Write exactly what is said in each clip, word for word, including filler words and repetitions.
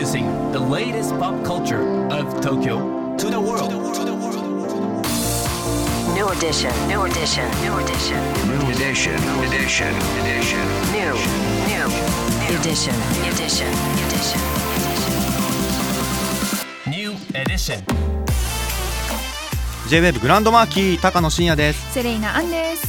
introducing the latest pop culture of Tokyo to the world. New edition, new edition, new edition, new edition, edition, edition, new, new, edition, edition, edition, new edition. J-ウェーブ グランドマーキー高野真也です。セレイナアンです。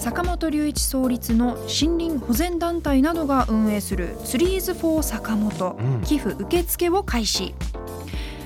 坂本隆一創立の森林保全団体などが運営する Trees for 坂本、寄付受付を開始。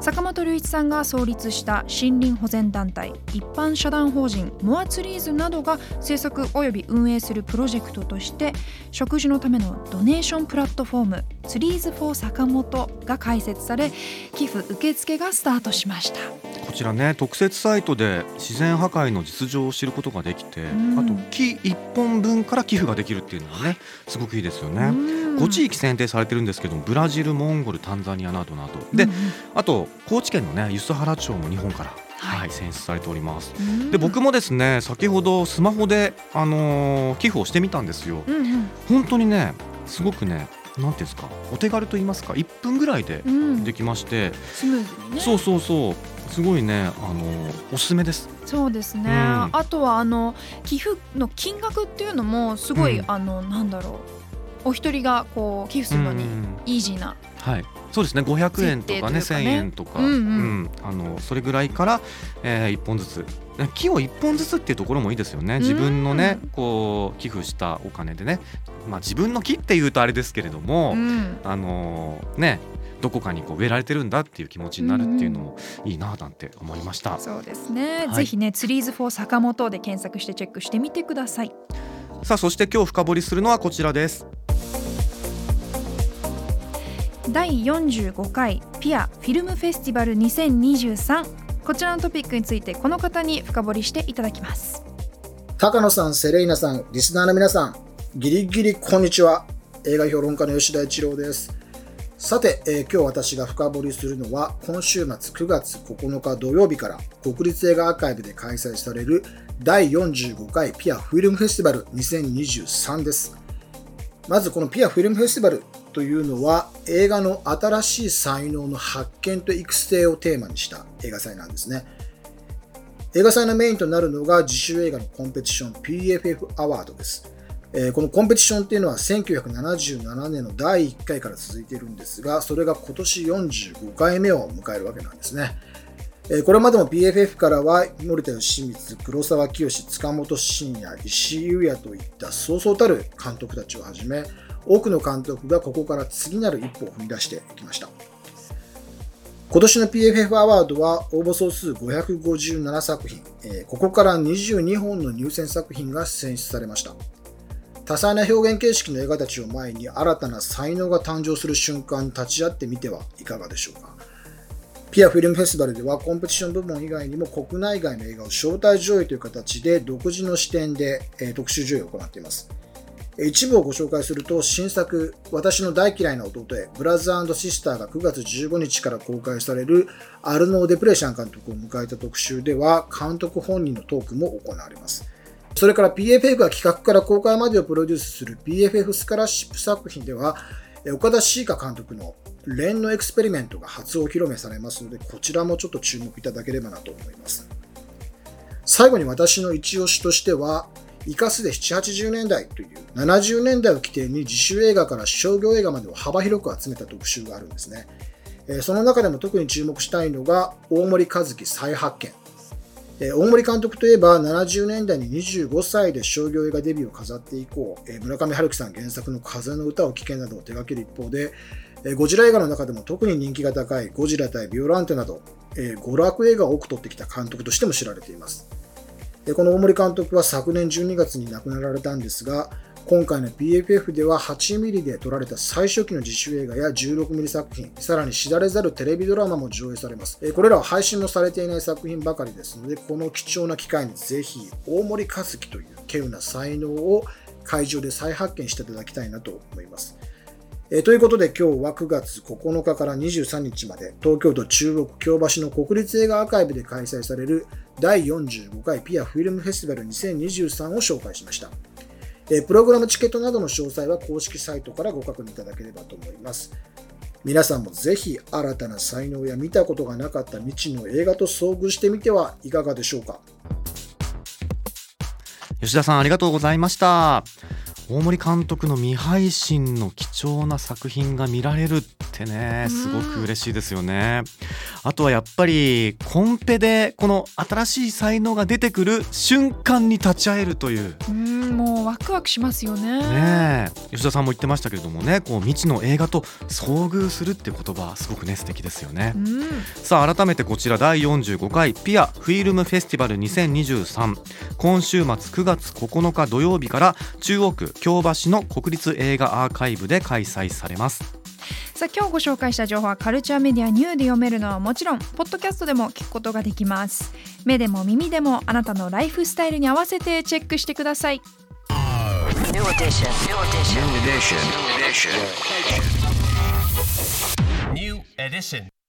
坂本隆一さんが創立した森林保全団体、一般社団法人モアツリーズなどが制作および運営するプロジェクトとして、食事のためのドネーションプラットフォーム Trees for 坂本が開設され、寄付受付がスタートしました。こちらね、特設サイトで自然破壊の実情を知ることができて、うん、あと木いっぽんぶんから寄付ができるっていうのはね、すごくいいですよね。ご地域選定されてるんですけども、ブラジル、モンゴル、タンザニアなどなどで、うん、あと高知県のね、梼原町も日本から、はいはい、選出されております。で、僕もですね、先ほどスマホで、あのー、寄付をしてみたんですよ、うんうん、本当にね、すごくね、なんていうんですか、お手軽と言いますか、いっぷんぐらいでできまして、うん、スムーズにね、そうそうそう、すごいね、あのおすすめです。そうですね、うん、あとはあの寄付の金額っていうのもすごい、うん、あのなんだろう、お一人がこう寄付するのにイージーな、うんうん、はい、そうですね、ごひゃくえんとかね、せんえんとか、うんうんうん、あのそれぐらいから、えー、いっぽんずつ、木をいっぽんずつっていうところもいいですよね。自分のね、こう寄付したお金でね、まあ、自分の木っていうとあれですけれども、うん、あのね、どこかにこう植えられてるんだっていう気持ちになるっていうのもいいななんて思いました。そうですね、はい、ぜひね、ツリーズフォー坂本で検索してチェックしてみてください。さあ、そして今日深掘りするのはこちらです。だいよんじゅうごかいピアフィルムフェスティバルにせんにじゅうさん、こちらのトピックについてこの方に深掘りしていただきます。高野さん、セレイナさん、リスナーの皆さん、ギリギリこんにちは。映画評論家の吉田一郎です。さて、えー、今日私が深掘りするのは、今週末くがつここのか土曜日から国立映画アーカイブで開催されるだいよんじゅうごかいピアフィルムフェスティバルにせんにじゅうさんです。まずこのピアフィルムフェスティバルというのは、映画の新しい才能の発見と育成をテーマにした映画祭なんですね。映画祭のメインとなるのが自主映画のコンペティション ピーエフエフ アワードです。このコンペティションというのはせんきゅうひゃくななじゅうななねんのだいいっかいから続いているんですが、それが今年よんじゅうごかいめを迎えるわけなんですね。これまでも ピーエフエフ からは森田芳光、黒沢清、塚本慎也、石井裕也といったそうそうたる監督たちをはじめ、多くの監督がここから次なる一歩を踏み出してきました。今年の ピーエフエフ アワードは応募総数ごひゃくごじゅうななさくひん、ここからにじゅうにほんの入選作品が選出されました。多彩な表現形式の映画たちを前に、新たな才能が誕生する瞬間に立ち会ってみてはいかがでしょうか。ピアフィルムフェスティバルでは、コンペティション部門以外にも国内外の映画を招待上映という形で独自の視点で特集上映を行っています。一部をご紹介すると、新作私の大嫌いな弟へブラザー&シスターがくがつじゅうごにちから公開されるアルノー・デプレシャン監督を迎えた特集では、監督本人のトークも行われます。それから ピーエフエフ が企画から公開までをプロデュースする ピーエフエフ スカラシップ作品では、岡田シーカ監督の連のエクスペリメントが初お披露目されますので、こちらもちょっと注目いただければなと思います。最後に私の一押しとしては、イカスでななじゅうはちじゅうねんだいというななじゅうねんだいを起点に自主映画から商業映画までを幅広く集めた特集があるんですね。その中でも特に注目したいのが大森和樹再発見。大森監督といえば、ななじゅうねんだいににじゅうごさいで商業映画デビューを飾って以降、村上春樹さん原作の風の歌を聴けなどを手掛ける一方で、ゴジラ映画の中でも特に人気が高いゴジラ対ビオランテなど、娯楽映画を多く撮ってきた監督としても知られています。この大森監督は昨年じゅうにがつに亡くなられたんですが、今回の ビーエフエフ では はちミリ で撮られた最初期の自主映画や じゅうろくミリ 作品、さらに知られざるテレビドラマも上映されます。これらは配信もされていない作品ばかりですので、この貴重な機会にぜひ大森和樹という稀有な才能を会場で再発見していただきたいなと思います。えということで今日はくがつここのかからにじゅうさんにちまで東京都中央区京橋の国立映画アーカイブで開催されるだいよんじゅうごかいピアフィルムフェスティバルにせんにじゅうさんを紹介しました。えプログラムチケットなどの詳細は公式サイトからご確認いただければと思います。皆さんもぜひ新たな才能や見たことがなかった未知の映画と遭遇してみてはいかがでしょうか。吉田さんありがとうございました。大森監督の未配信の貴重な作品が見られるってね、すごく嬉しいですよね。あとはやっぱりコンペでこの新しい才能が出てくる瞬間に立ち会えるという、うん、もうワクワクしますよ ね, ねえ吉田さんも言ってましたけれどもね、こう未知の映画と遭遇するっていう言葉すごくね素敵ですよね、うん、さあ改めてこちらだいよんじゅうごかいピアフィルムフェスティバルにせんにじゅうさん、今週末くがつここのか土曜日から中央区京橋の国立映画アーカイブで開催されます。さあ今日ご紹介した情報はカルチャーメディアニューで読めるのはもちろん、ポッドキャストでも聞くことができます。目でも耳でもあなたのライフスタイルに合わせてチェックしてください。New edition. New edition. New edition. New edition. New edition.